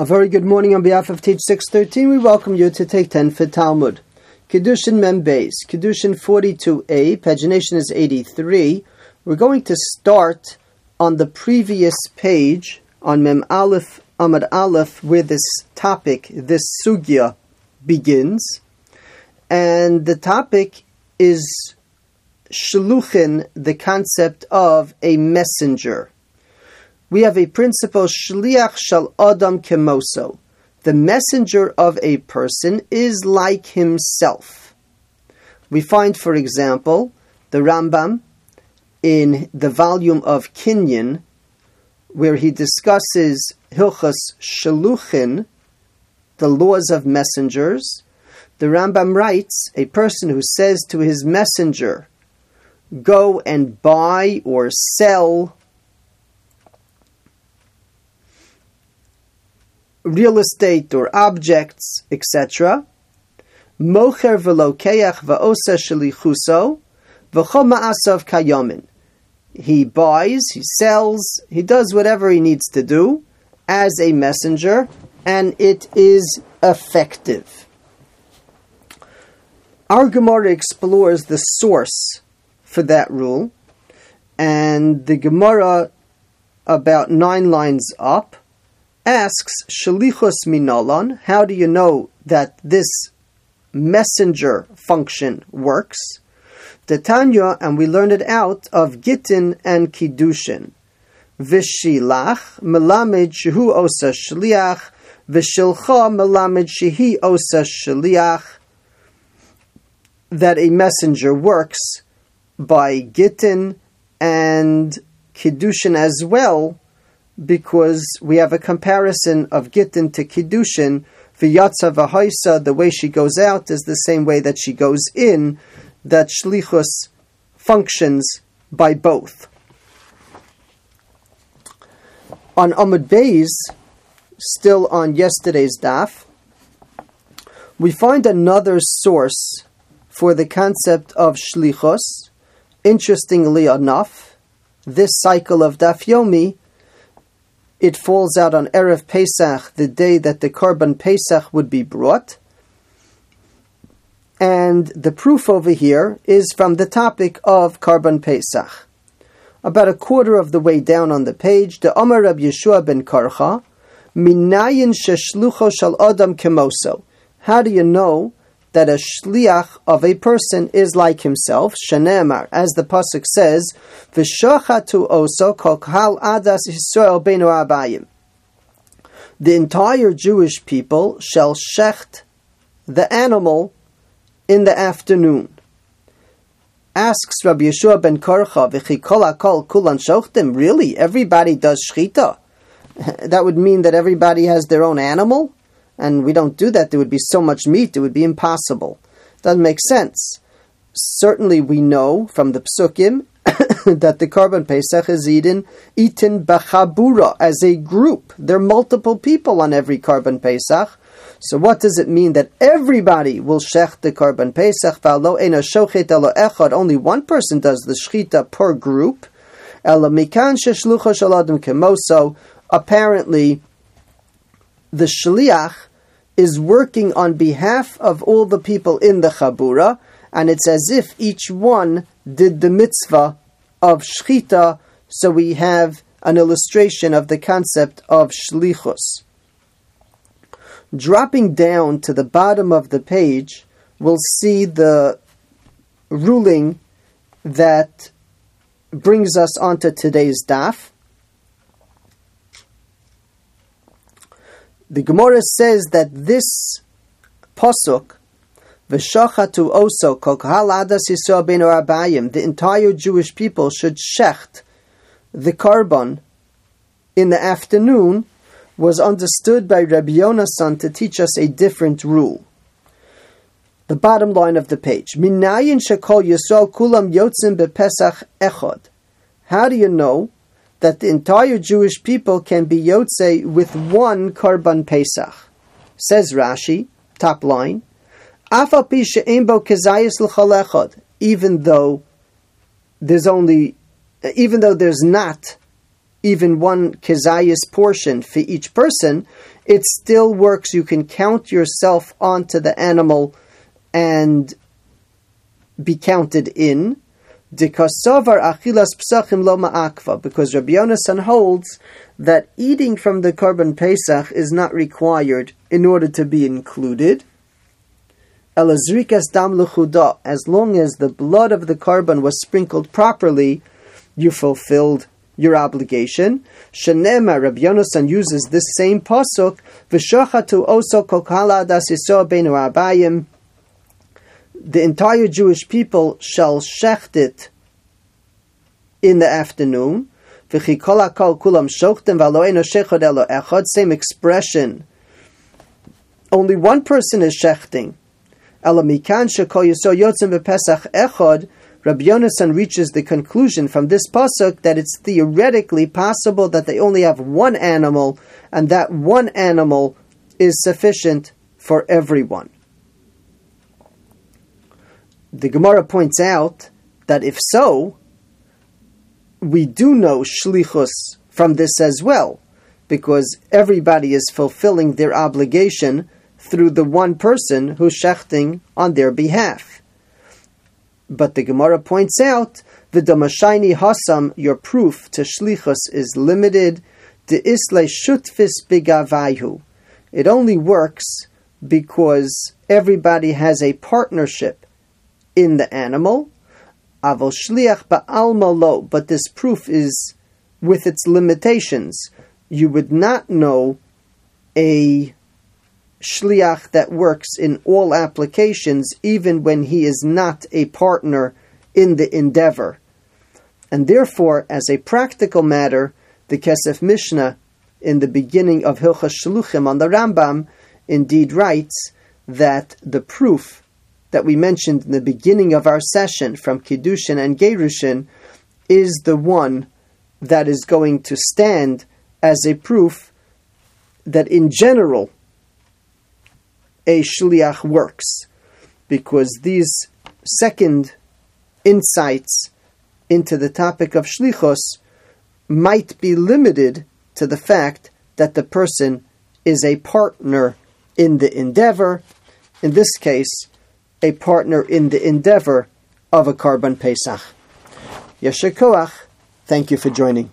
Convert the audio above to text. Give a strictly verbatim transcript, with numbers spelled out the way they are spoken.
A very good morning on behalf of Teach six thirteen. We welcome you to Take ten for Talmud. Kiddushin Mem Beis, Kiddushin forty-two A, pagination is eighty-three. We're going to start on the previous page, on Mem Aleph, Amad Aleph, where this topic, this sugya, begins. And the topic is Sheluchin, the concept of a messenger. We have a principle, Shliach shal Adam kemoso. The messenger of a person is like himself. We find, for example, the Rambam in the volume of Kinyan, where he discusses Hilchas Sheluchin, the laws of messengers. The Rambam writes, a person who says to his messenger, go and buy or sell real estate or objects, et cetera. Mocher velokeach va'osa shelichuso v'chol ma'asav kayomin. He buys, he sells, he does whatever he needs to do as a messenger, and it is effective. Our Gemara explores the source for that rule, and the Gemara, about nine lines up, asks, Shlichus minalon, how do you know that this messenger function works? The Tanya, and we learn it out of Gittin and Kiddushin. Vishilach melamed shehu osa shliach, vishilcha melamed shehi osa shliach. That a messenger works by Gittin and Kiddushin as well, because we have a comparison of Gittin to Kiddushin. V'yatza v'haisa, the way she goes out is the same way that she goes in, that Shlichus functions by both. On Amud Beis, still on yesterday's daf, we find another source for the concept of Shlichus. Interestingly enough, this cycle of Daf Yomi, it falls out on Erev Pesach, the day that the Korban Pesach would be brought. And the proof over here is from the topic of Korban Pesach. About a quarter of the way down on the page, the Amar Rabbi Yeshua ben Karcha, Minayin sheshlucho shal adam kemoso. How do you know that a shliach of a person is like himself? Shenemar, as the pasuk says, "V'shachatu oso kol kahal adas Yisrael beinu abayim." The entire Jewish people shall shecht the animal in the afternoon. Asks Rabbi Yeshua ben Karcha, "V'chi kol hakol kulan shochtim?" Really, everybody does shechita. That would mean that everybody has their own animal. And we don't do that. There would be so much meat, it would be impossible. Doesn't make sense. Certainly we know from the Psukim that the Korban Pesach is eaten, eaten b'chabura, as a group. There are multiple people on every Korban Pesach. So what does it mean that everybody will shech the Korban Pesach? V'alo eno shochet elo echad. Only one person does the shechita per group. Elo mikan sheshlucho shel adam kemoso. Apparently, the shliach is working on behalf of all the people in the chabura, and it's as if each one did the mitzvah of shechita, so we have an illustration of the concept of shlichus. Dropping down to the bottom of the page, we'll see the ruling that brings us onto today's daf. The Gemara says that this pasuk, "V'shachatu oso kol kahal adas Yisrael beinu abayim," the entire Jewish people should shecht the korban in the afternoon, was understood by Rabbi Yonassan to teach us a different rule. The bottom line of the page: Minayin shekol Yisrael kulam yotzim bepesach echod. How do you know that the entire Jewish people can be Yotze with one Korban Pesach? Says Rashi, top line, Afal pi she'en bo kezayis l'chol echad, even though there's only, even though there's not even one kezayis portion for each person, it still works. You can count yourself onto the animal and be counted in. Because Rabbi Yonassan holds that eating from the Korban Pesach is not required in order to be included. As long as the blood of the Korban was sprinkled properly, you fulfilled your obligation. Shenema, Rabbi Yonassan uses this same pasuk, V'shachatu oso kol kala das yisor beinu abayim. The entire Jewish people shall shecht it in the afternoon. Same expression. Only one person is shechting. Rabbi Yonassan reaches the conclusion from this pasuk that it's theoretically possible that they only have one animal, and that one animal is sufficient for everyone. The Gemara points out that if so, we do know shlichus from this as well, because everybody is fulfilling their obligation through the one person who's shechting on their behalf. But the Gemara points out the damashaini hasam, your proof to shlichus is limited. De isle shutfis bigavayhu, it only works because everybody has a partnership in the animal. Avol shliach ba'alma lo, but this proof is with its limitations. You would not know a shliach that works in all applications, even when he is not a partner in the endeavor. And therefore, as a practical matter, the Kesef Mishnah, in the beginning of Hilchas Sheluchin on the Rambam, indeed writes that the proof that we mentioned in the beginning of our session from Kiddushin and Gerushin is the one that is going to stand as a proof that in general a shliach works, because these second insights into the topic of shlichus might be limited to the fact that the person is a partner in the endeavor, in this case a partner in the endeavor of a Korban Pesach. Yesher Koach, thank you for joining.